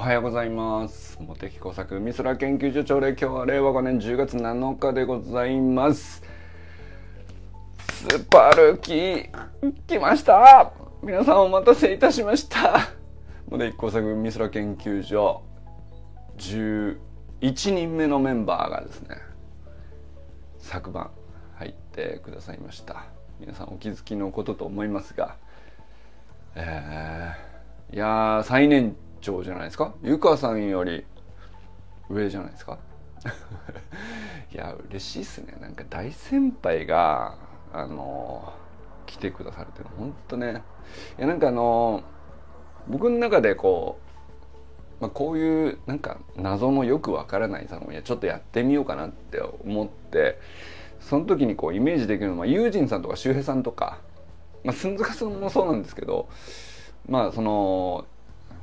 おはようございます。茂木耕作うみそら研究所朝礼、今日は令和5年10月7日でございます。スパルキ来ました。皆さんお待たせいたしました。茂木耕作うみそら研究所11人目のメンバーがですね、昨晩入ってくださいました。皆さんお気づきのことと思いますが、いやー最年長じゃないですか。ゆかさんより上じゃないですか。いや嬉しいっすね。なんか大先輩が来てくださるって本当ね。いやなんか僕の中でこう、こういうなんか謎のよくわからないサロン、ちょっとやってみようかなって思って、その時にこうイメージできるのは友人さんとか周平さんとか、すんずかさんもそうなんですけど、その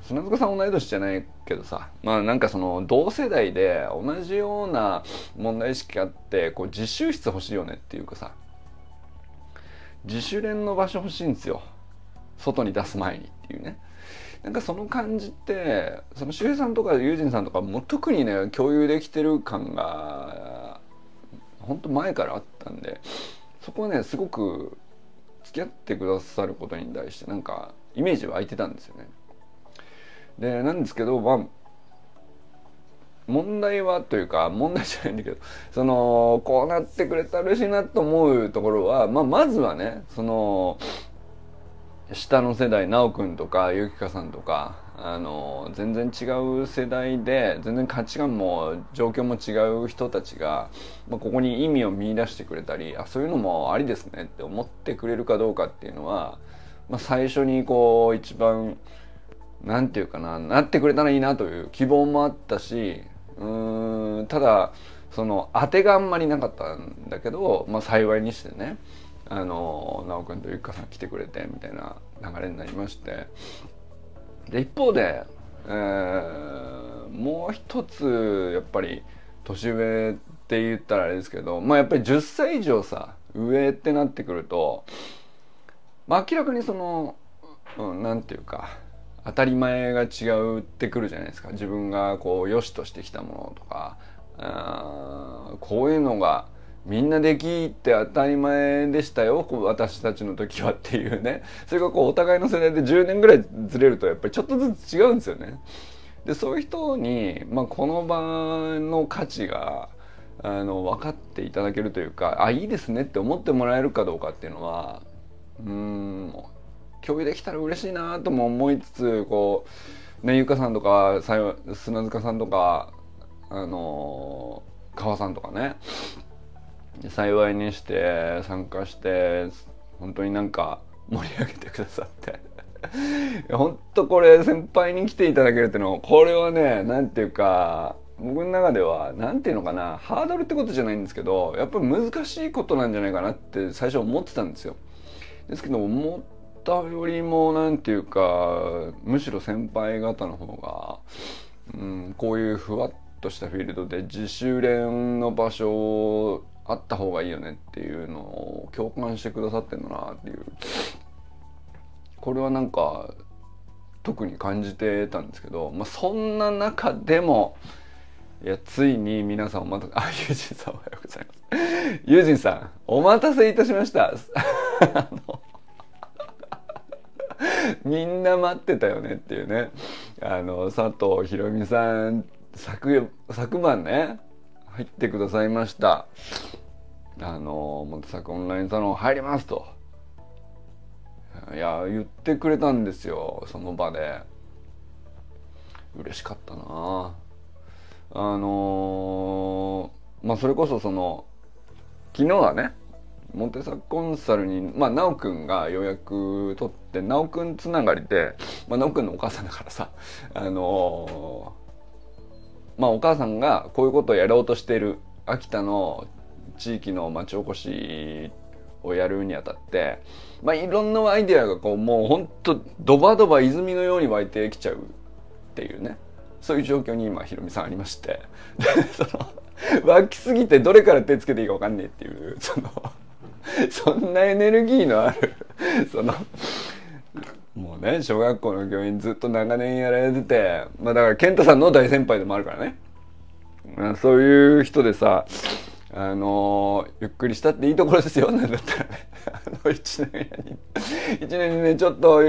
砂塚さん同い年じゃないけどさ、なんかその同世代で同じような問題意識があって、こう自習室欲しいよねっていうかさ、自主練の場所欲しいんですよ、外に出す前にっていうね。なんかその感じって、その周平さんとか友人さんとかも特にね共有できてる感が本当前からあったんで、そこはねすごく付き合ってくださることに対してなんかイメージは空いてたんですよね。でなんですけど、問題はというか問題じゃないんだけど、そのこうなってくれたら嬉しいなと思うところは、まずはねその下の世代、なおくんとかゆきかさんとか、全然違う世代で全然価値観も状況も違う人たちが、ここに意味を見出してくれたり、そういうのもありですねって思ってくれるかどうかっていうのは、最初にこう一番なんていうかな、なってくれたらいいなという希望もあったし、ただその当てがあんまりなかったんだけど、幸いにしてね、なおくんとゆっかさん来てくれてみたいな流れになりまして、で一方で、もう一つやっぱり年上って言ったらあれですけど、やっぱり10歳以上さ上ってなってくると、明らかにその、なんていうか当たり前が違うってくるじゃないですか。自分がこう良しとしてきたものとか、こういうのがみんなできって当たり前でしたよ、こう私たちの時はっていうね。それがこうお互いの世代で10年ぐらいずれるとやっぱりちょっとずつ違うんですよね。でそういう人に、この場の価値が分かっていただけるというか、いいですねって思ってもらえるかどうかっていうのは、共有できたら嬉しいなとも思いつつ、こうねゆかさんとか砂塚さんとか川さんとかね、幸いにして参加して本当になんか盛り上げてくださって本当これ先輩に来ていただけるっていうのは、これはねなんていうか僕の中ではなんていうのかな、ハードルってことじゃないんですけど、やっぱり難しいことなんじゃないかなって最初思ってたんですよ。ですけどもよりもなんていうか、むしろ先輩方の方が、こういうふわっとしたフィールドで自主練の場所あった方がいいよねっていうのを共感してくださってるんだなっていう、これはなんか特に感じてたんですけど、そんな中でもついに皆さんお待たせ、友人さんおはようございます。友人さんお待たせいたしました。みんな待ってたよねっていうね、佐藤ひろみさん昨晩ね入ってくださいました。もとさくオンラインサロン入りますと言ってくれたんですよ。その場で嬉しかったな。それこそその昨日はねモテサコンサルに、なおくんが予約取って、なおくんつながりで、なおくんのお母さんだからさ、お母さんがこういうことをやろうとしている、秋田の地域の町おこしをやるにあたって、いろんなアイデアがこうもうほんとドバドバ泉のように湧いてきちゃうっていうね、そういう状況に今ひろみさんありまして湧きすぎてどれから手つけていいか分かんねえっていう、そのそんなエネルギーのあるそのもうね、小学校の教員ずっと長年やられてて、まあだから健太さんの大先輩でもあるからね、まあ、そういう人でさ、ゆっくりしたっていいところですよ。なんだったらね、1年にね、ちょっと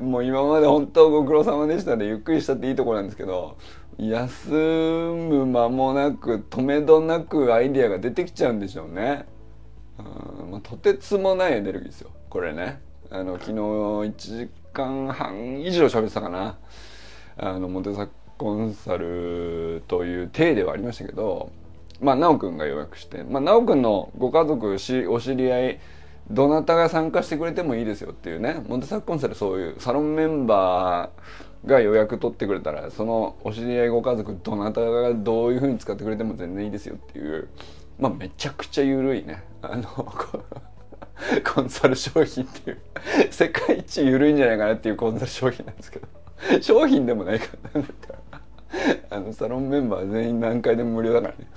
もう今まで本当ご苦労様でしたで、ゆっくりしたっていいところなんですけど、休む間もなく止めどなくアイディアが出てきちゃうんでしょうね。まあ、とてつもないエネルギーですよこれね。昨日1時間半以上喋ってたかな。モテサコンサルという体ではありましたけど、まあ、なおくんが予約して、まあ、なおくんのご家族お知り合いどなたが参加してくれてもいいですよっていうね、モテサコンサルそういうサロンメンバーが予約取ってくれたら、そのお知り合いご家族どなたがどういう風に使ってくれても全然いいですよっていう、まあ、めちゃくちゃ緩いね、コンサル商品っていう世界一緩いんじゃないかなっていうコンサル商品なんですけど、商品でもないからなんかサロンメンバー全員何回でも無料だからね、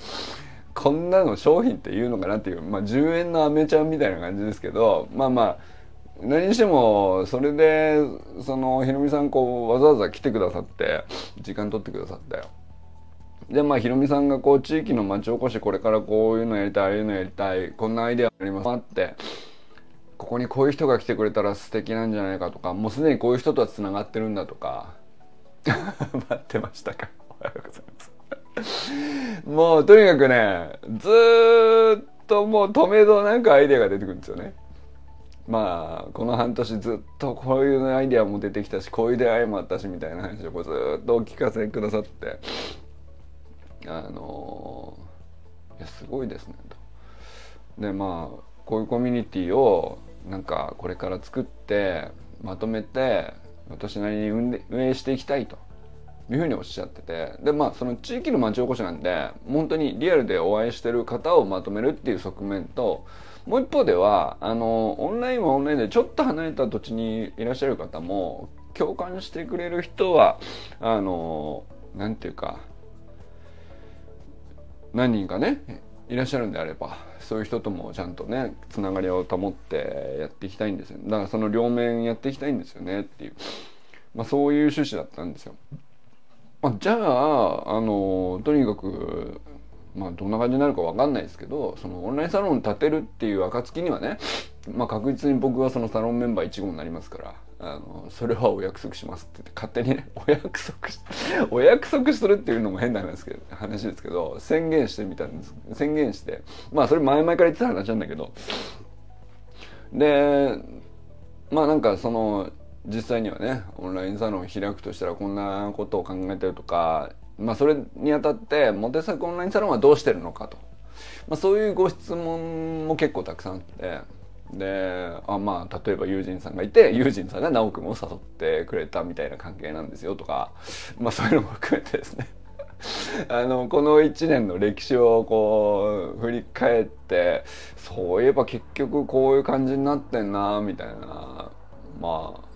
こんなの商品っていうのかなっていう、まあ、10円のアメちゃんみたいな感じですけど、まあまあ何にしてもそれでそのひろみさんこうわざわざ来てくださって時間取ってくださったよ。でまあひろみさんがこう地域の町おこし、これからこういうのやりたい、ああいうのやりたい、こんなアイデアありますって、ここにこういう人が来てくれたら素敵なんじゃないかとか、もうすでにこういう人とはつながってるんだとか待ってましたか。おはようございます。もうとにかくね、ずーっともう止めどなんかアイデアが出てくるんですよね。まあこの半年ずっとこういうアイデアも出てきたし、こういう出会いもあったしみたいな話をこうずーっとお聞かせくださって、いやすごいですねと。でまあこういうコミュニティをなんかこれから作ってまとめて私なりに運営していきたいというふうにおっしゃってて、でまあその地域の町おこしなんで本当にリアルでお会いしてる方をまとめるっていう側面と、もう一方ではオンラインはオンラインでちょっと離れた土地にいらっしゃる方も共感してくれる人はなんていうか何人かねいらっしゃるんであれば、そういう人ともちゃんとねつながりを保ってやっていきたいんですよ。だからその両面やっていきたいんですよねっていう、まあ、そういう趣旨だったんですよ。じゃあとにかく、まあ、どんな感じになるか分かんないですけど、そのオンラインサロン立てるっていう暁にはね、まあ、確実に僕はそのサロンメンバー1号になりますから、それはお約束しますって言って勝手にねお約束するっていうのも変な話ですけど、宣言してみたんです。宣言して、まあそれ前々から言ってた話なんだけど、でまあなんかその実際にはねオンラインサロン開くとしたらこんなことを考えてるとか、まあそれにあたってモテサコオンラインサロンはどうしてるのかと、まあ、そういうご質問も結構たくさんあって、でまあ例えば友人さんがいて、友人さんが直くんを誘ってくれたみたいな関係なんですよとか、まあそういうのも含めてですねこの1年の歴史をこう振り返って、そういえば結局こういう感じになってんなみたいな、まあ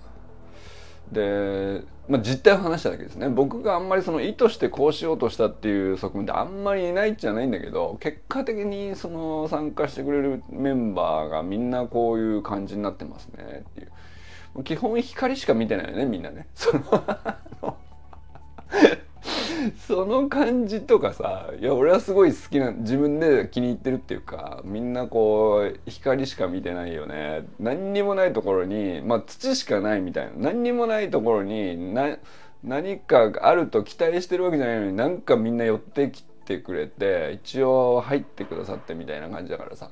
で、まあ、実態を話しただけですね。僕があんまりその意図してこうしようとしたっていう側面ってあんまりいないっちゃないんだけど、結果的にその参加してくれるメンバーがみんなこういう感じになってますねっていう。もう基本光しか見てないよねみんなね、その感じとかさ、いや俺はすごい好きな、自分で気に入ってるっていうか、みんなこう光しか見てないよね、何にもないところに、まあ土しかないみたいな、何にもないところに何かあると期待してるわけじゃないのに、なんかみんな寄ってきてくれて一応入ってくださってみたいな感じだからさ、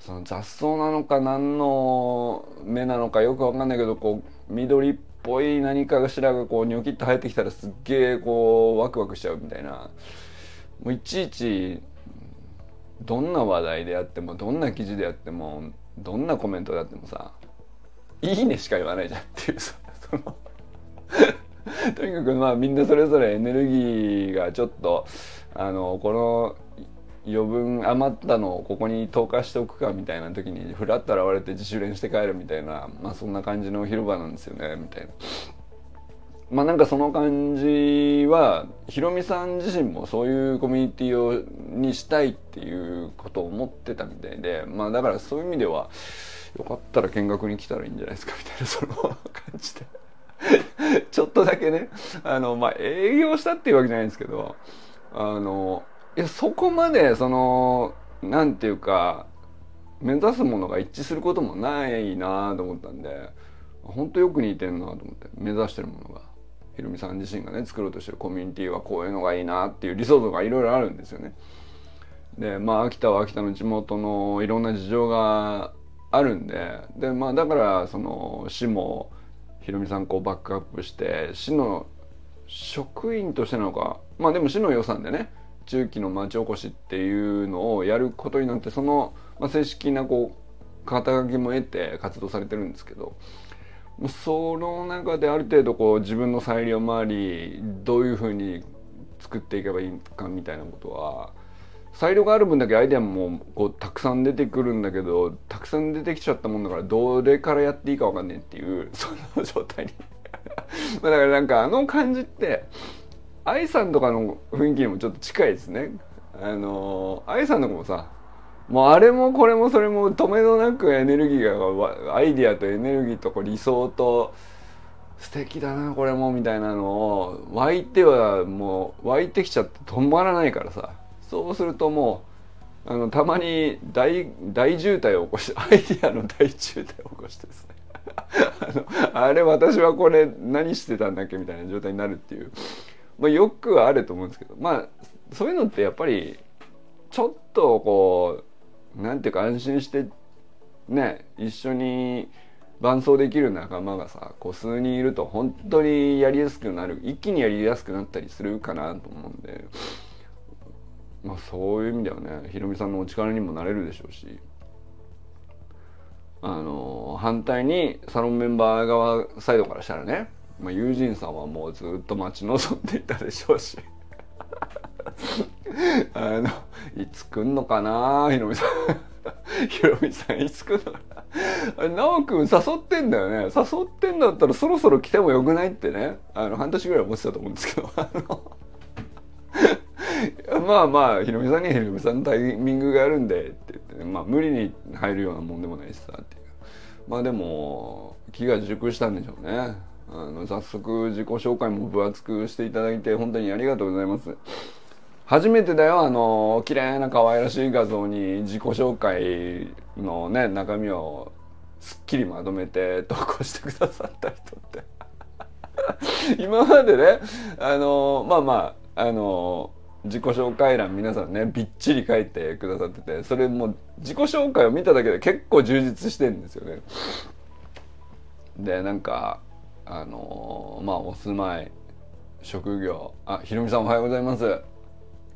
その雑草なのか何の芽なのかよくわかんないけど、こう緑っぽい何かしらがこうニョキッと生えてきたらすっげーこうワクワクしちゃうみたいな。もういちいちどんな話題であっても、どんな記事であっても、どんなコメントであってもさ、いいねしか言わないじゃんっていうさとにかくまあみんなそれぞれエネルギーがちょっとこの余分余ったのをここに投下しておくかみたいな時にフラッと現れて自主練して帰るみたいな、まあそんな感じの広場なんですよねみたいな。まあなんかその感じはひろみさん自身もそういうコミュニティをにしたいっていうことを思ってたみたいで、まあだからそういう意味ではよかったら見学に来たらいいんじゃないですかみたいな、その感感じでちょっとだけね、まあ、営業したっていうわけじゃないんですけど、いや、そこまでそのなんていうか目指すものが一致することもないなと思ったんで、本当よく似てるなと思って、目指してるものが、ひろみさん自身がね作ろうとしてるコミュニティはこういうのがいいなっていう理想像がいろいろあるんですよね。で、まあ秋田は秋田の地元のいろんな事情があるんで、で、まあだからその市もひろみさんこうバックアップして、市の職員としてなのか、まあでも市の予算でね中期の町おこしっていうのをやることになって、その、まあ、正式なこう肩書きも得て活動されてるんですけど、その中である程度こう自分の裁量もあり、どういうふうに作っていけばいいかみたいなことは、裁量がある分だけアイデアもこうたくさん出てくるんだけど、たくさん出てきちゃったもんだからどれからやっていいか分かんねえっていうその状態にだからなんかあの感じって愛さんとかの雰囲気にもちょっと近いですね。愛さんの子もさ、もうあれもこれもそれも止めどなくエネルギーが、アイディアとエネルギーとこう理想と、素敵だなこれもみたいなのを湧いてきちゃって止まらないからさ、そうするともうたまに 大渋滞を起こして、アイディアの大渋滞を起こしてですねあれ私はこれ何してたんだっけみたいな状態になるっていう、まあ、よくはあると思うんですけど、まあそういうのってやっぱりちょっとこうなんていうか安心してね一緒に伴走できる仲間がさこう数人いると本当にやりやすくなる、一気にやりやすくなったりするかなと思うんで、まあそういう意味ではねひろみさんのお力にもなれるでしょうし、反対にサロンメンバー側サイドからしたらね、まあ、友人さんはもうずっと待ち望んでいたでしょうしいつ来んのかなひろみさんひろみさんいつ来んのかな、なおくん誘ってんだよね、誘ってんだったらそろそろ来てもよくないってね半年ぐらい思ってたと思うんですけどまあまあひろみさんにはひろみさんのタイミングがあるんでって言って、ね、まあ無理に入るようなもんでもないしさっていう、まあでも気が熟したんでしょうね。早速自己紹介も分厚くしていただいて本当にありがとうございます。初めてだよ、綺麗な可愛らしい画像に自己紹介のね中身をすっきりまとめて投稿してくださった人って今までね自己紹介欄皆さんねびっちり書いてくださってて、それもう自己紹介を見ただけで結構充実してるんですよね。でなんかまあお住まい職業、あ、ひろみさんおはようございます、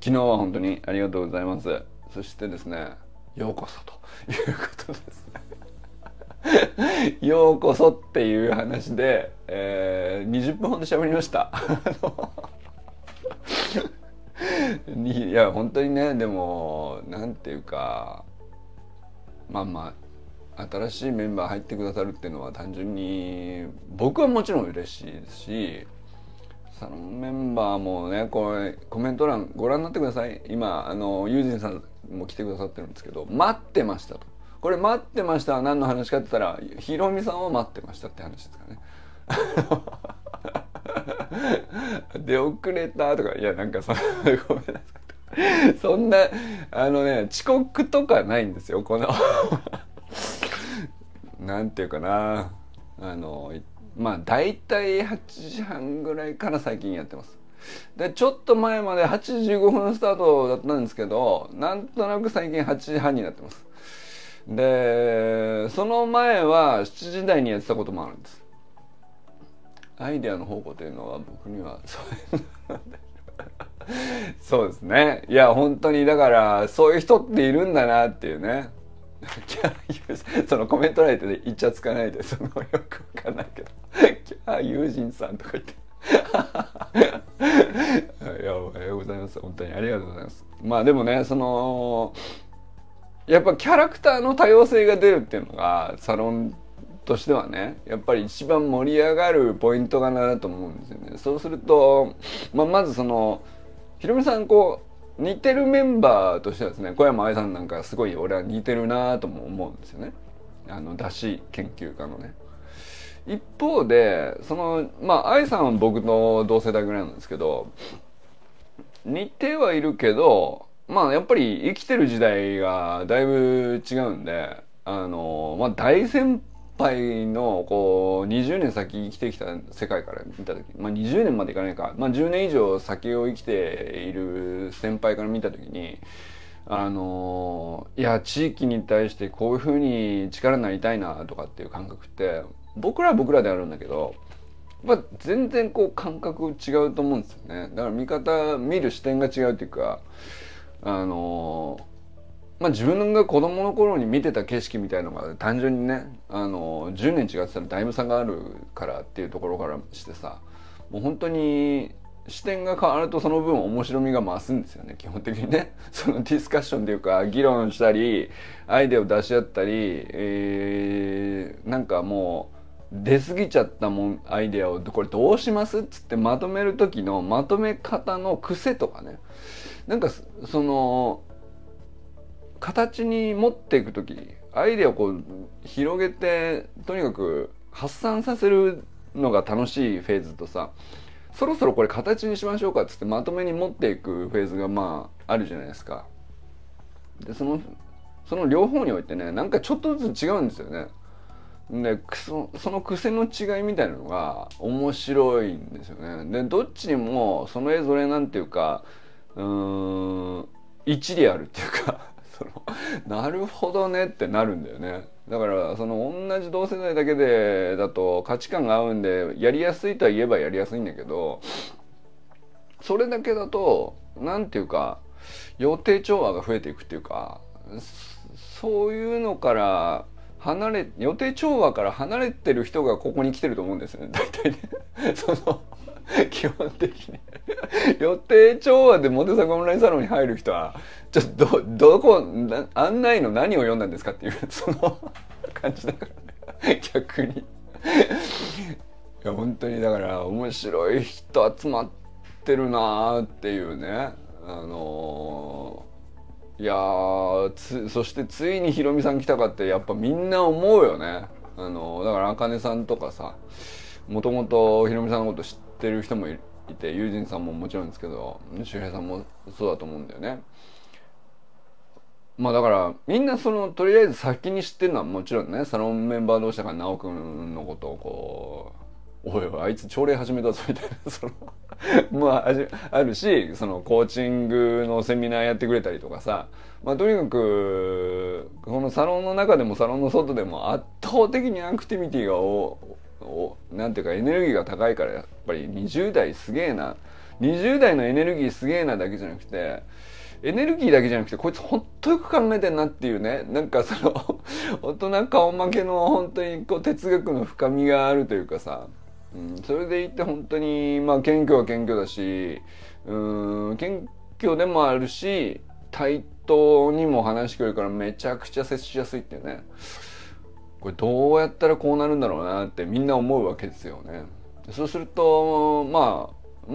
昨日は本当にありがとうございます、そしてですねようこそということですねようこそっていう話で、20分ほど喋りましたいや本当にね、でもなんていうか新しいメンバー入ってくださるっていうのは単純に僕はもちろん嬉しいですし、サロンメンバーもねこれコメント欄ご覧になってください、今友人さんも来てくださってるんですけど、待ってましたと、これ待ってましたは何の話かって言ったらひろみさんは待ってましたって話ですからね出遅れたとか、いやなんかさごめんなさいそんな遅刻とかないんですよ、このなんていうかなまあ大体8時半ぐらいから最近やってます。でちょっと前まで8時15分スタートだったんですけど、なんとなく最近8時半になってます。でその前は7時台にやってたこともあるんです。アイデアの方向というのは僕にはそうですね、いや本当にだからそういう人っているんだなっていうねそのコメント欄で言っちゃつかないで、よくわかんないけどキャー友人さんとか言っていやおはようございます、本当にありがとうございます。まあでもねやっぱキャラクターの多様性が出るっていうのがサロンとしてはねやっぱり一番盛り上がるポイントかなと思うんですよね。そうすると、まずひろみさんこう似てるメンバーとしてはですね、小山愛さんなんかすごい俺は似てるなとも思うんですよね。出汁研究家のね一方でそのまあ愛さんは僕の同世代ぐらいなんですけど、似てはいるけど、まあやっぱり生きてる時代がだいぶ違うんで、まあ大先輩のこう20年先生きてきた世界から見た時、まあ20年までいかないか、まあ10年以上先を生きている先輩から見た時に、いや地域に対してこういう風に力になりたいなとかっていう感覚って僕らであるんだけど、まあ、全然こう感覚違うと思うんですよね。だから見る視点が違うというか、まあ、自分が子供の頃に見てた景色みたいなのが単純にね、10年違ってたらだいぶ差があるからっていうところからしてさ、もう本当に視点が変わるとその分面白みが増すんですよね、基本的にね。そのディスカッションというか議論したりアイデアを出し合ったり、なんかもう出過ぎちゃったアイデアをこれどうしますっつってまとめる時のまとめ方の癖とかね、なんかその形に持っていく時、アイデアをこう広げてとにかく発散させるのが楽しいフェーズとさ、そろそろこれ形にしましょうかっつってまとめに持っていくフェーズがまああるじゃないですか。でその両方においてね、なんかちょっとずつ違うんですよね。でその癖の違いみたいなのが面白いんですよね。でどっちにもそれぞれなんていうか、一理あるっていうかそのなるほどねってなるんだよね。だからその同じ同世代だけでだと価値観が合うんでやりやすいとは言えばやりやすいんだけど、それだけだとなんていうか予定調和が増えていくっていうか、そういうのから予定調和から離れてる人がここに来てると思うんですよね、大体ねその基本的に予定調和でモテサクオンラインサロンに入る人はちょっと どこ案内の何を読んだんですかっていうその感じだからね、逆にいや本当にだから面白い人集まってるなーっていうね。いやー、そしてついにひろみさん来たかってやっぱみんな思うよね。だからあかねさんとかさ、もともとひろみさんのこと知ってる人もいて、友人さんももちろんですけど、周平さんもそうだと思うんだよね。まあだからみんなそのとりあえず先に知ってるのはもちろんね、サロンメンバー同士だからなおくんのことをこうおいおいあいつ朝礼始めたぞみたいなそのまああるし、そのコーチングのセミナーやってくれたりとかさ、まあとにかくこのサロンの中でもサロンの外でも圧倒的にアクティビティがなんていうかエネルギーが高いから、やっぱり20代すげえな、20代のエネルギーすげえなだけじゃなくて、エネルギーだけじゃなくてこいつほんとよく考えてんなっていうね、なんかその大人顔負けの本当にこう哲学の深みがあるというかさ、うん、それでいって本当にまあ謙虚は謙虚だし、謙虚でもあるし対等にも話してくれるからめちゃくちゃ接しやすいっていうね、これどうやったらこうなるんだろうなってみんな思うわけですよね。そうするとま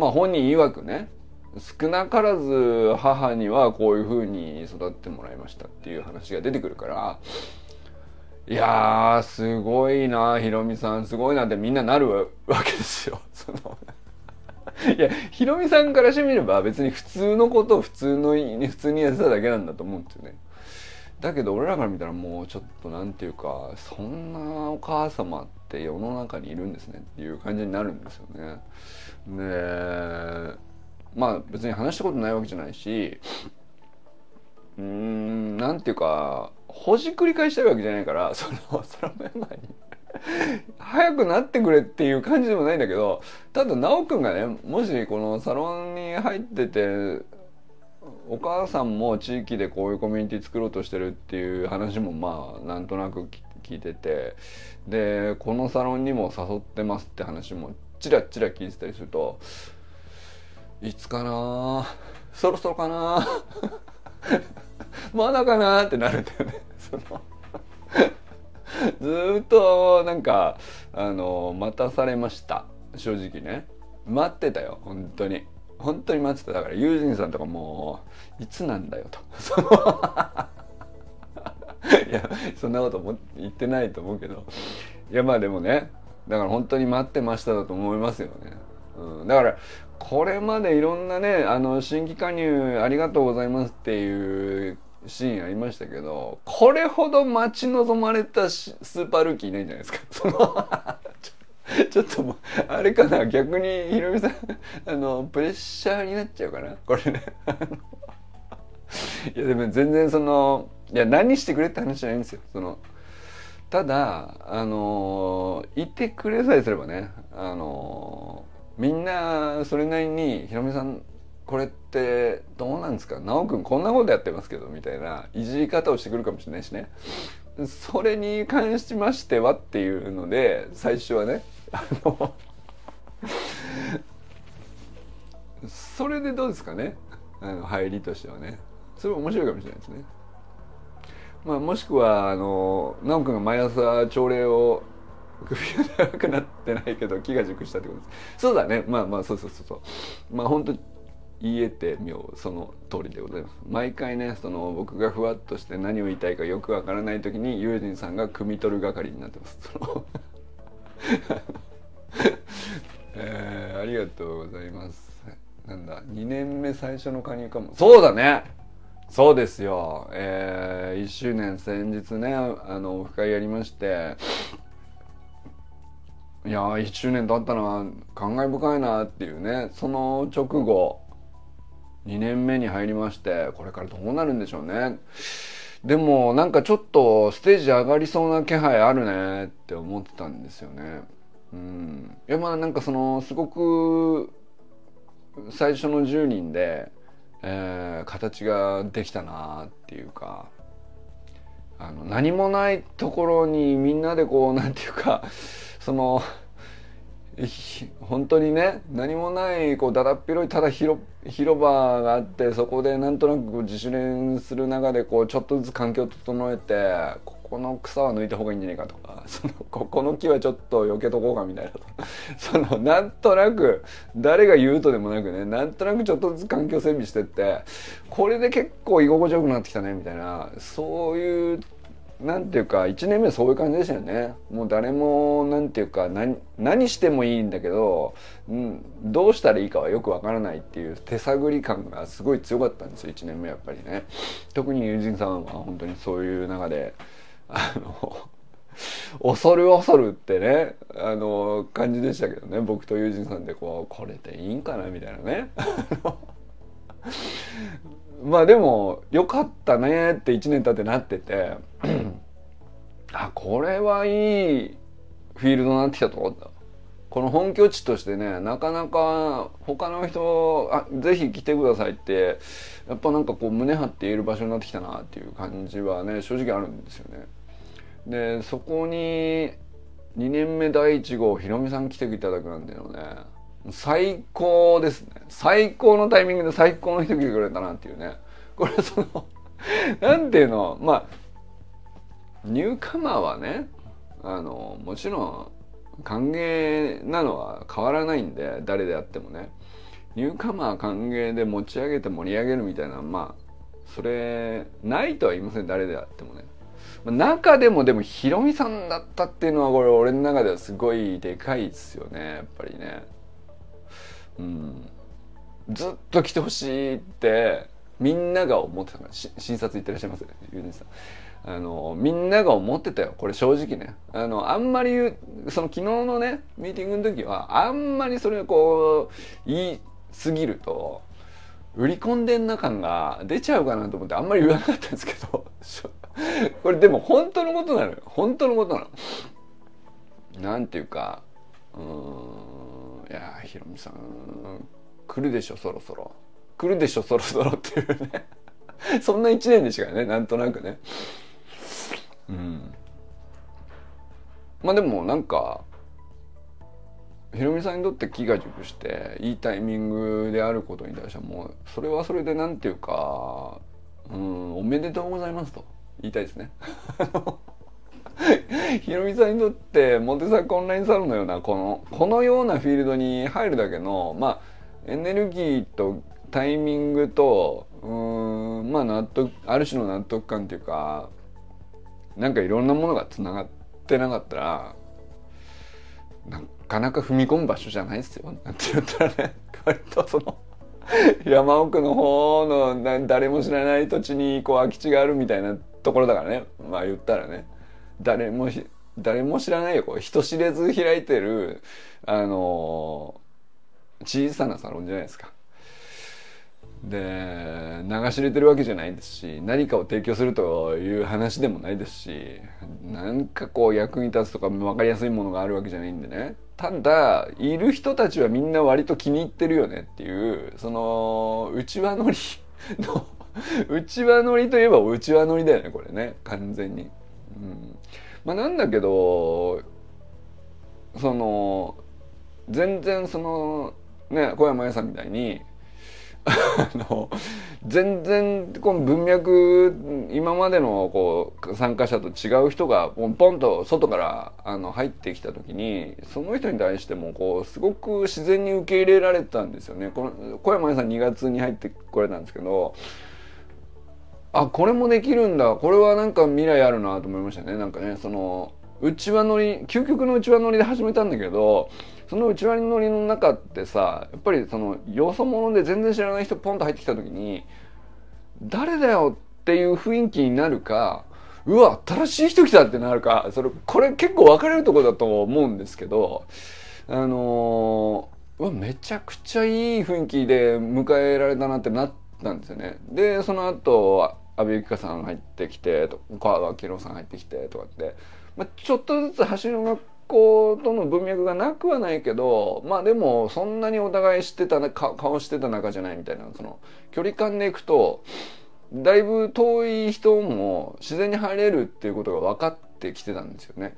あ本人曰くね、少なからず母にはこういう風に育ってもらいましたっていう話が出てくるから、いやーすごいなひろみさんすごいなってみんななるわけですよ。そのいやひろみさんからしてみれば別に普通のことを普通にやってただけなんだと思うんですよね。だけど俺らから見たらもうちょっとなんていうか、そんなお母様って世の中にいるんですねっていう感じになるんですよね。でまあ別に話したことないわけじゃないし、なんていうかほじくり返したいわけじゃないから、そのサロンメンバーに早くなってくれっていう感じでもないんだけど、ただなおくんがね、もしこのサロンに入っててお母さんも地域でこういうコミュニティ作ろうとしてるっていう話もまあなんとなく聞いてて、でこのサロンにも誘ってますって話もチラチラ聞いてたりすると、いつかなそろそろかなまだかなってなるんだよねそのずっとなんか待たされました、正直ね。待ってたよ、本当に待ってた。だから友人さんとかもういつなんだよとそのいやそんなこと言ってないと思うけど、いやまあでもね、だから本当に待ってましただと思いますよね。だからこれまでいろんなね、新規加入ありがとうございますっていうシーンありましたけど、これほど待ち望まれたスーパールーキーいないんじゃないですか。そのちょっともうあれかな、逆にひろみさんプレッシャーになっちゃうかなこれね。いやでも全然その、いや何してくれって話じゃないんですよ。そのただいてくれさえすればね、みんなそれなりにひろみさんこれってどうなんですか、なおくんこんなことやってますけどみたいないじり方をしてくるかもしれないしね。それに関しましてはっていうので最初はねそれでどうですかね、入りとしてはね、それも面白いかもしれないですね。まあ、もしくはなおくんが毎朝朝礼を首が長くなってないけど気が熟したってことです。そうだね、まあまあそうまあ本当言えてみよう、その通りでございます。毎回ね、その僕がふわっとして何を言いたいかよくわからないときに友人さんが汲み取る係になってます。ありがとうございます。なんだ2年目最初の加入かも。そうだね、そうですよ。1周年先日ね、オフ会やりまして、いやー1周年経ったな、感慨深いなっていうね。その直後2年目に入りまして、これからどうなるんでしょうね。でもなんかちょっとステージ上がりそうな気配あるねって思ってたんですよね。いやまあなんかそのすごく最初の10人で、形ができたなっていうか、何もないところにみんなでこうなんていうか、その本当にね何もないこうだだっ広いただ広場があって、そこでなんとなくこう自主練する中でこうちょっとずつ環境を整えて、ここの草は抜いた方がいいんじゃないかとか、そのここの木はちょっと避けとこうかみたいなとそのなんとなく誰が言うとでもなくね、なんとなくちょっとずつ環境整備してって、これで結構居心地よくなってきたねみたいな、そういうなんていうか1年目そういう感じでしたよね。もう誰もなんていうか 何してもいいんだけど、どうしたらいいかはよくわからないっていう手探り感がすごい強かったんですよ1年目やっぱりね。特に友人さんは本当にそういう中で恐るってね感じでしたけどね。僕と友人さんでこれでいいんかなみたいなねまあでも良かったねって1年経ってなっててあ、これはいいフィールドになってきたと思った。この本拠地としてね、なかなか他の人ぜひ来てくださいってやっぱなんかこう胸張って言える場所になってきたなっていう感じはね正直あるんですよね。でそこに2年目第1号ひろみさん来ていただくなんてのね、最高ですね。最高のタイミングで最高の人来てくれたなっていうね。これはそのなんていうの、まあニューカマーはねもちろん歓迎なのは変わらないんで、誰であってもねニューカマー歓迎で持ち上げて盛り上げるみたいな、まあそれないとは言いません、誰であってもね。中でもでもひろみさんだったっていうのはこれ俺の中ではすごいでかいですよねやっぱりね。ずっと来てほしいってみんなが思ってたから、診察行ってらっしゃいますね友人さん。みんなが思ってたよこれ正直ね。あんまりその昨日のねミーティングの時はあんまりそれをこう言いすぎると売り込んでんな感が出ちゃうかなと思ってあんまり言わなかったんですけどこれでも本当のことなのよ、本当のことなの。なんていうかいやひろみさん来るでしょそろそろっていうねそんな1年でしたからね、なんとなくね。まあでもなんかひろみさんにとって気が熟していいタイミングであることに対してはもうそれはそれでなんていうかおめでとうございますと言いたいですねひろみさんにとってモテサクオンラインサロンのようなこのようなフィールドに入るだけのまあエネルギーとタイミングとまあある種の納得感というか、なんかいろんなものがつながってなかったらなかなか踏み込む場所じゃないですよ。なんて言ったらね、割とその山奥の方の誰も知らない土地にこう空き地があるみたいなところだからね、まあ言ったらね、誰も知らないよ、こう人知れず開いてる小さなサロンじゃないですか。で、流し入れてるわけじゃないですし、何かを提供するという話でもないですし、なんかこう役に立つとか分かりやすいものがあるわけじゃないんでね。ただいる人たちはみんな割と気に入ってるよねっていう、その内輪乗りの内輪乗りといえば内輪乗りだよね、これね、完全に。うん、まあなんだけど、その全然そのね、小山彩さんみたいに全然この文脈、今までのこう参加者と違う人がポンポンと外から入ってきた時に、その人に対してもこうすごく自然に受け入れられたんですよね。この小山さん2月に入ってこれたんですけど、あ、これもできるんだ、これはなんか未来あるなと思いましたね。なんかね、その内輪乗り、究極の内輪乗りで始めたんだけど、その内輪乗りの中ってさ、やっぱりそのよそ者で全然知らない人ポンと入ってきた時に、誰だよっていう雰囲気になるか、うわ新しい人来たってなるか、これ結構分かれるところだと思うんですけど、うわめちゃくちゃいい雰囲気で迎えられたなってなったんですよね。でその後阿部由紀香さん入ってきてと、川川紀郎さん入ってきてとかって、まあ、ちょっとずつ走る学校との文脈がなくはないけど、まあでもそんなにお互い知ってた顔してた仲じゃないみたいな、その距離感でいくとだいぶ遠い人も自然に入れるっていうことが分かってきてたんですよね。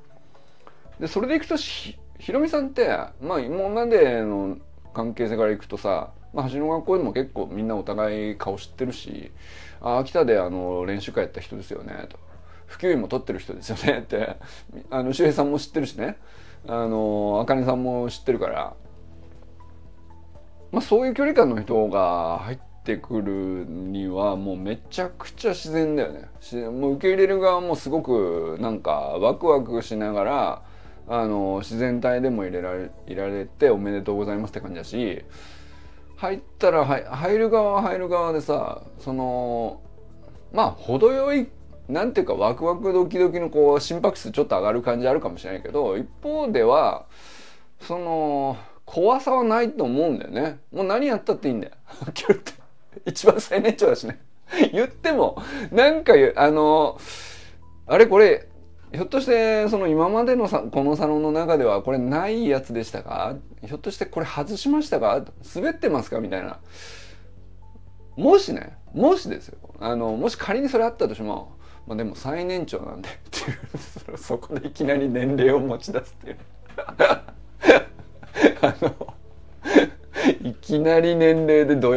でそれでいくと ひろみさんって、まあ今までの関係性からいくとさ、まあ、橋の学校でも結構みんなお互い顔知ってるし、あ、秋田で練習会やった人ですよねと、普及員も取ってる人ですよねって周平さんも知ってるしね、茜さんも知ってるから、まあ、そういう距離感の人が入ってくるにはもうめちゃくちゃ自然だよね。もう受け入れる側もすごくなんかワクワクしながら、自然体でも入れられておめでとうございますって感じだし、入ったら入る側でさ、そのまあ程よいなんていうかワクワクドキドキのこう心拍数ちょっと上がる感じあるかもしれないけど、一方ではその怖さはないと思うんだよね。もう何やったっていいんだよ一番最年長だしね言ってもなんかあれこれひょっとしてその今までのこのサロンの中ではこれないやつでしたか、ひょっとしてこれ外しましたか、滑ってますかみたいな、もしね、もしですよ、もし仮にそれあったとしても、まあ、でも最年長なんでっていうそこでいきなり年齢を持ち出すっていういきなり年齢でい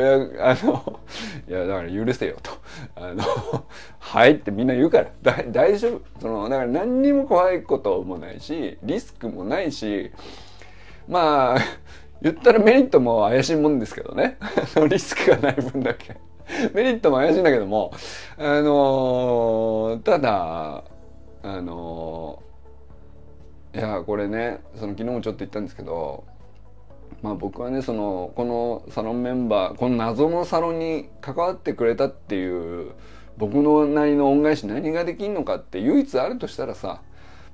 やだから許せよとはいってみんな言うから大丈夫、そのだから何にも怖いこともないしリスクもないし、まあ言ったらメリットも怪しいもんですけどねリスクがない分だけメリットも怪しいんだけども、ただいやこれね、その昨日もちょっと言ったんですけど、まあ僕はね、そのこのサロンメンバー、この謎のサロンに関わってくれたっていう僕のなりの恩返し、何ができんのかって唯一あるとしたらさ、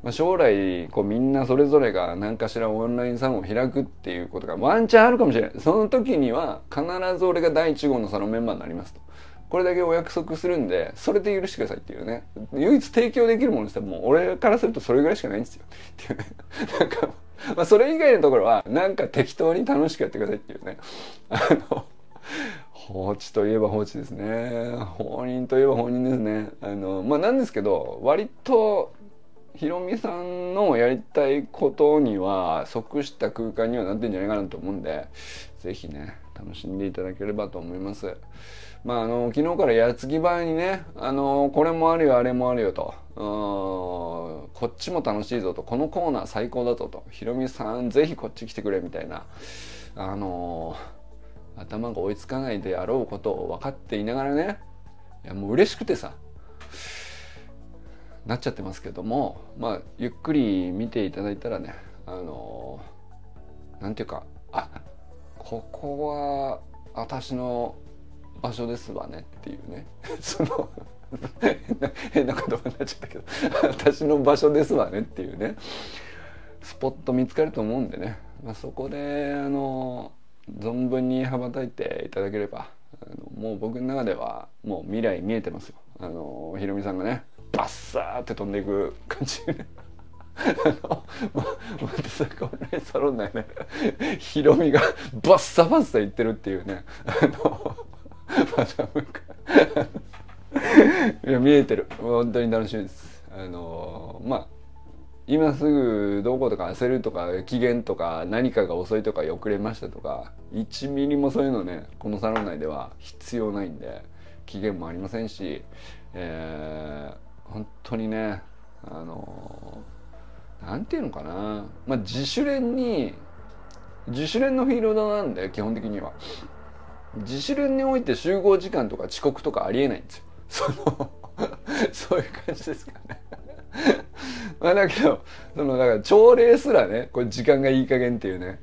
まあ、将来こうみんなそれぞれが何かしらオンラインサロンを開くっていうことがワンチャンあるかもしれない。その時には必ず俺が第1号のサロンメンバーになりますと、これだけお約束するんでそれで許してくださいっていうね、唯一提供できるものってもう俺からするとそれぐらいしかないんですよっていうねなんか、まあ、それ以外のところはなんか適当に楽しくやってくださいっていうね放置といえば放置ですね、放任といえば放任ですね。まあなんですけど、割とひろみさんのやりたいことには即した空間にはなってんじゃないかなと思うんで、ぜひね楽しんでいただければと思います。まあ昨日から矢継ぎ早にね、これもあるよあれもあるよと、こっちも楽しいぞと、このコーナー最高だぞと、ひろみさんぜひこっち来てくれみたいな、頭が追いつかないであろうことを分かっていながらね、いやもう嬉しくてさなっちゃってますけども、まあゆっくり見ていただいたらね、なんていうか、あ、ここは私の場所ですわねっていうねその変な言葉になっちゃったけど私の場所ですわねっていうねスポット見つかると思うんでね、まあ、そこで存分に羽ばたいていただければ、もう僕の中ではもう未来見えてますよ。ひろみさんがねバッサーって飛んでいく感じまたさオンラインサロン内ねひろみがバッサバッサ言ってるっていうねまたいや見えてる、本当に楽しみです。まあ今すぐどうこうとか焦るとか期限とか何かが遅いとか遅れましたとか1ミリもそういうのねこのサロン内では必要ないんで、期限もありませんし、本当にねなんていうのかな、まあ、自主練のフィールドなんで基本的には自主練において集合時間とか遅刻とかありえないんですよそういう感じですかねまあだけどだから朝礼すらねこれ時間がいい加減っていうね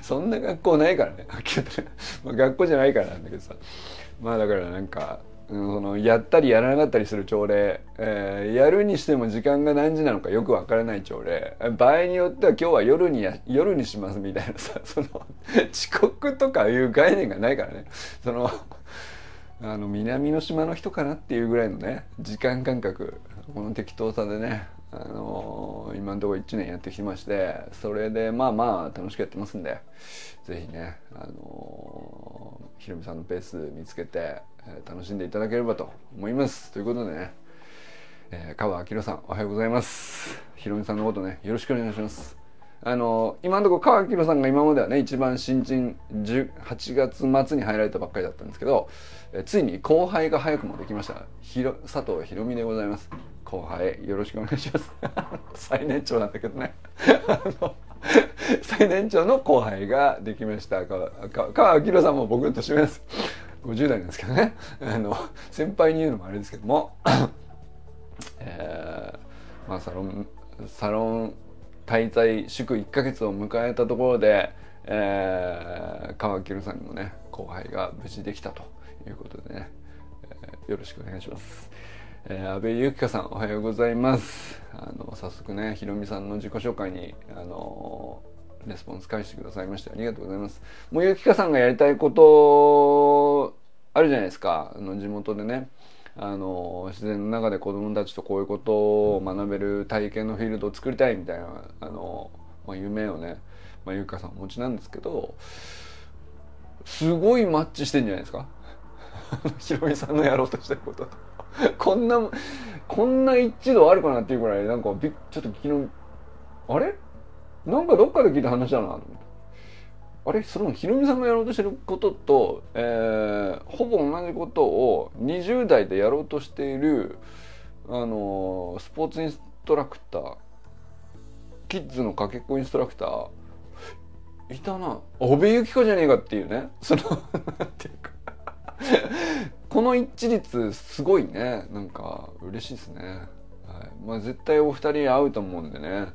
そんな学校ないからねまあ学校じゃないからなんだけどさ、まあだからなんかやったりやらなかったりする朝礼、やるにしても時間が何時なのかよくわからない朝礼、場合によっては今日は夜にしますみたいなさ遅刻とかいう概念がないからね南の島の人かなっていうぐらいのね時間感覚、この適当さでね、今のところ1年やってきまして、それでまあ楽しくやってますんで、ぜひねひろみさんのペース見つけて楽しんでいただければと思います。ということでね、川明さんおはようございます。ひろみさんのことねよろしくお願いします。今のところ川明さんが今まではね一番新人8月末に入られたばっかりだったんですけど、ついに後輩が早くもできました。佐藤ひろみでございます。後輩よろしくお願いします最年長なんだけどね最年長の後輩ができました。川明さんも僕の年上です。50代なんですけどね先輩に言うのもあれですけども、まあ、サロン滞在祝1ヶ月を迎えたところで、川明さんのね後輩が無事できたということでね、よろしくお願いします。安倍由紀香さんおはようございます。早速ねひろみさんの自己紹介にレスポンス返してくださいましてありがとうございます。もうゆきかさんがやりたいことあるじゃないですか。地元でね自然の中で子どもたちとこういうことを学べる体験のフィールドを作りたいみたいな夢をね、ゆきかさんお持ちなんですけど、すごいマッチしてんじゃないですかひろみさんのやろうとしてることとこんな一度あるかなっていうくらい、なんかちょっと昨日あれなんかどっかで聞いた話だなと思って、あれそのひろみさんがやろうとしてることと、ほぼ同じことを20代でやろうとしているスポーツインストラクター、キッズのかけっこインストラクターいたな、安部由紀子じゃねえかっていうねなんていうかこの一致率すごいね、なんか嬉しいですね、はい。まあ、絶対お二人会うと思うんでね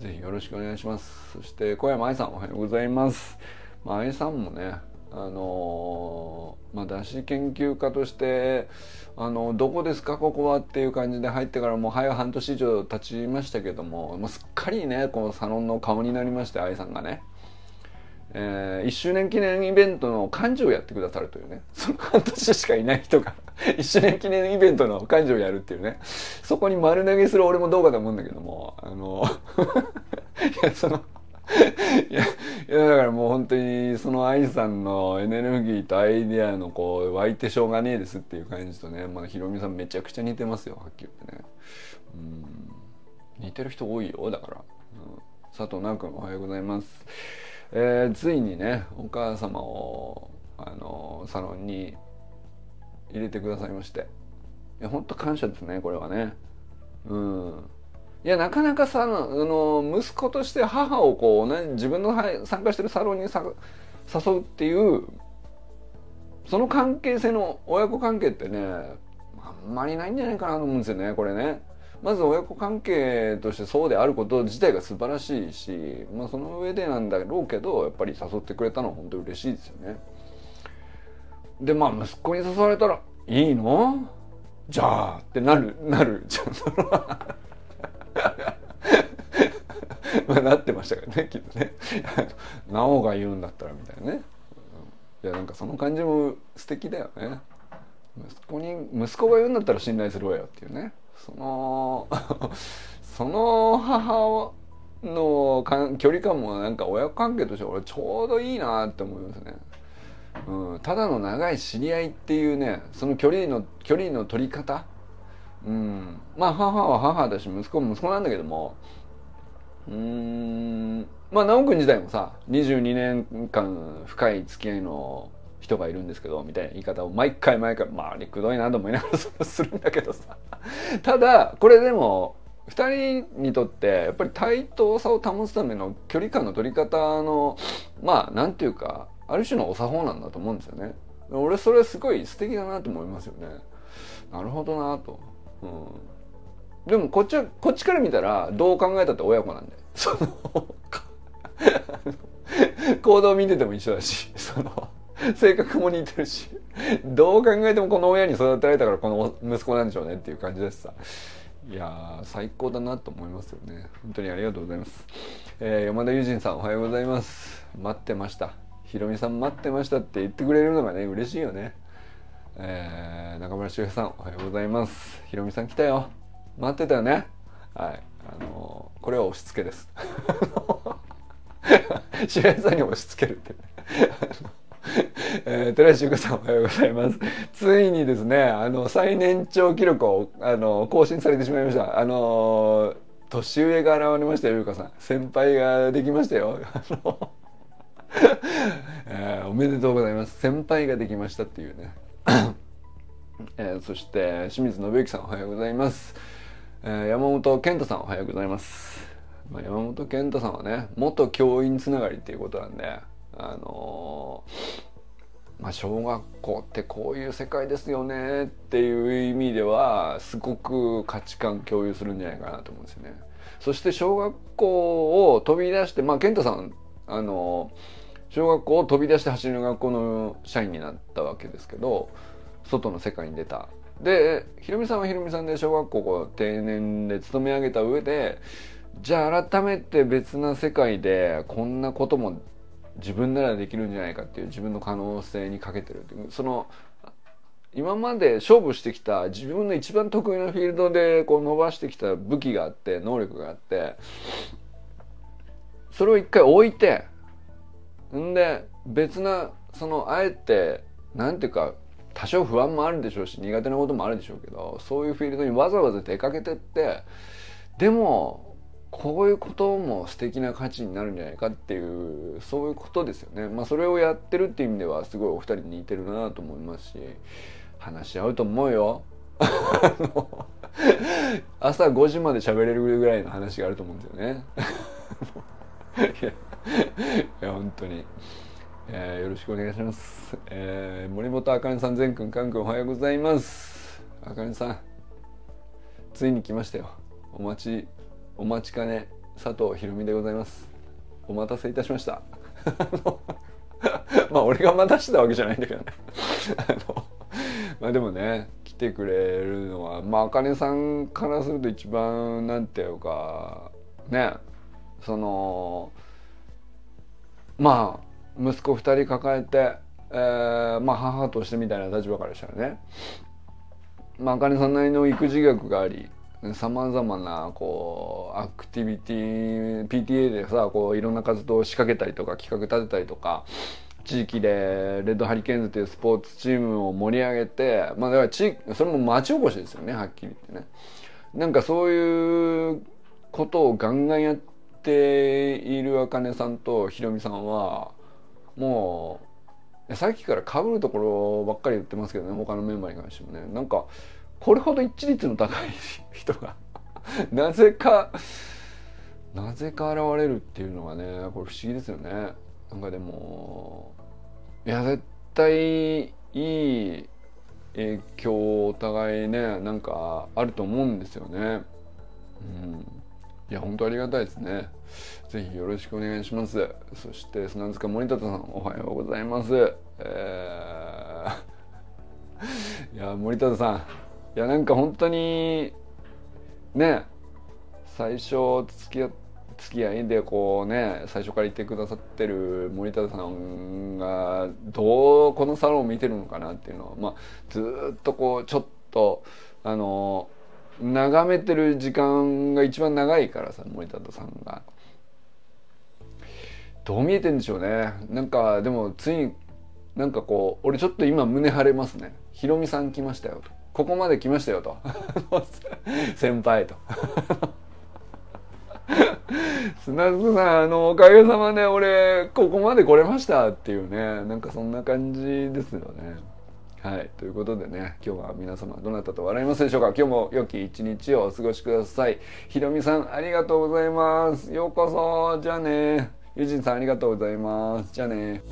ぜひよろしくお願いします。そして小山愛さんおはようございます。愛さんもねだし研究家としてどこですかここはっていう感じで入ってからもう早半年以上経ちましたけども、もうすっかりねこのサロンの顔になりまして、愛さんがね、1周年記念イベントの幹事をやってくださるというね、その半年しかいない人が1周年記念イベントの幹事をやるっていうね、そこに丸投げする俺もどうかと思うんだけどもいやだからもう本当にその愛さんのエネルギーとアイデアのこう湧いてしょうがねえですっていう感じとね、ひろみさんめちゃくちゃ似てますよ、はっきり言ってね。似てる人多いよだから、佐藤直君おはようございます。ついにねお母様をサロンに入れてくださいまして、いや本当感謝ですねこれはね。いやなかなかさ息子として母をこう、ね、自分の参加してるサロンに誘うっていうその関係性の親子関係ってねあんまりないんじゃないかなと思うんですよねこれね。まず親子関係としてそうであること自体が素晴らしいし、まあ、その上でなんだろうけどやっぱり誘ってくれたのは本当に嬉しいですよね。でまあ息子に誘われたらいいの？じゃあってなるじゃんまあなってましたからねきっとねなおが言うんだったらみたいなね。いやなんかその感じも素敵だよね。息子が言うんだったら信頼するわよっていうね、その母の距離感もなんか親関係として俺ちょうどいいなって思いますね、うん、ただの長い知り合いっていうね、その距離の取り方、うん、まあ母は母だし息子も息子なんだけども、まあ直君自体もさ22年間深い付き合いの人がいるんですけどみたいな言い方を毎回まあくどいなと思いながらするんだけどさ、ただこれでも2人にとってやっぱり対等さを保つための距離感の取り方のまあなんていうかある種のお作法なんだと思うんですよね。俺それすごい素敵だなと思いますよね。なるほどなと、うん、でもこっちから見たらどう考えたって親子なんでその行動見てても一緒だしその性格も似てるしどう考えてもこの親に育てられたからこの息子なんでしょうねっていう感じですさ。いや最高だなと思いますよね。本当にありがとうございます、山田友人さんおはようございます。待ってました、ひろみさん待ってましたって言ってくれるのがね嬉しいよね、中村修平さんおはようございます。ひろみさん来たよ、待ってたよね、はい、これは押し付けです修平さんに押し付けるって寺石ゆかさんおはようございます。ついにですね最年長記録を更新されてしまいました。年上が現れましたよ、ゆかさん先輩ができましたよおめでとうございます、先輩ができましたっていうねそして清水信之さんおはようございます、山本健太さんおはようございます、まあ、山本健太さんはね元教員つながりっていうことなんでまあ、小学校ってこういう世界ですよねっていう意味ではすごく価値観共有するんじゃないかなと思うんですよね。そして小学校を飛び出してまあ健太さん小学校を飛び出して走る学校の社員になったわけですけど外の世界に出た。でひろみさんはひろみさんで小学校を定年で勤め上げた上でじゃあ改めて別な世界でこんなことも自分ならできるんじゃないかっていう自分の可能性にかけてるっていうその今まで勝負してきた自分の一番得意なフィールドでこう伸ばしてきた武器があって能力があってそれを一回置いてんで別なそのあえてなんていうか多少不安もあるでしょうし苦手なこともあるでしょうけどそういうフィールドにわざわざ出かけてってでもこういうことも素敵な価値になるんじゃないかっていうそういうことですよね。まあそれをやってるっていう意味ではすごいお二人似てるなと思いますし話し合うと思うよ朝5時まで喋れるぐらいの話があると思うんですよねいや本当に、よろしくお願いします、森本あかねさん全くんかんくんおはようございます。あかねさんついに来ましたよ、お待ちかね佐藤ひろみでございます。お待たせいたしましたまあ俺が待たせたわけじゃないんだけどねまあでもね来てくれるのはまああかねさんからすると一番なんていうかねそのまあ息子2人抱えて、まあ母としてみたいな立場からしたらねまああかねさんなりの育児学がありさまざまなこうアクティビティ PTA でさこういろんな活動を仕掛けたりとか企画立てたりとか地域でレッドハリケーンズというスポーツチームを盛り上げてまあだからそれも町おこしですよねはっきり言ってね。なんかそういうことをガンガンやっているあかねさんとひろみさんはもうさっきから被るところばっかり言ってますけどね他のメンバーに関してもねなんかこれほど一致率の高い人がなぜか現れるっていうのがねこれ不思議ですよね。なんかでもいや絶対いい影響お互いねなんかあると思うんですよね。いや本当ありがたいですね。ぜひよろしくお願いします。そして砂塚森田さん、おはようございます。いや森田さん、いやなんか本当にね、最初付き合いでこうね、最初からいてくださってる森田さんがどうこのサロンを見てるのかなっていうのを、まあ、ずっとこうちょっと眺めてる時間が一番長いからさ、森田さんがどう見えてんでしょうね。なんかでもついになんかこう俺ちょっと今胸張れますね。ひろみさん来ましたよと、ここまで来ましたよと先輩と砂塚さん、おかげさまで俺ここまで来れましたっていうね、なんかそんな感じですよね。はい、ということでね、今日は皆様どなたと笑いますでしょうか。今日も良き一日をお過ごしください。ひろみさんありがとうございます。ようこそ、じゃあね。ゆうじんさんありがとうございます。じゃあね。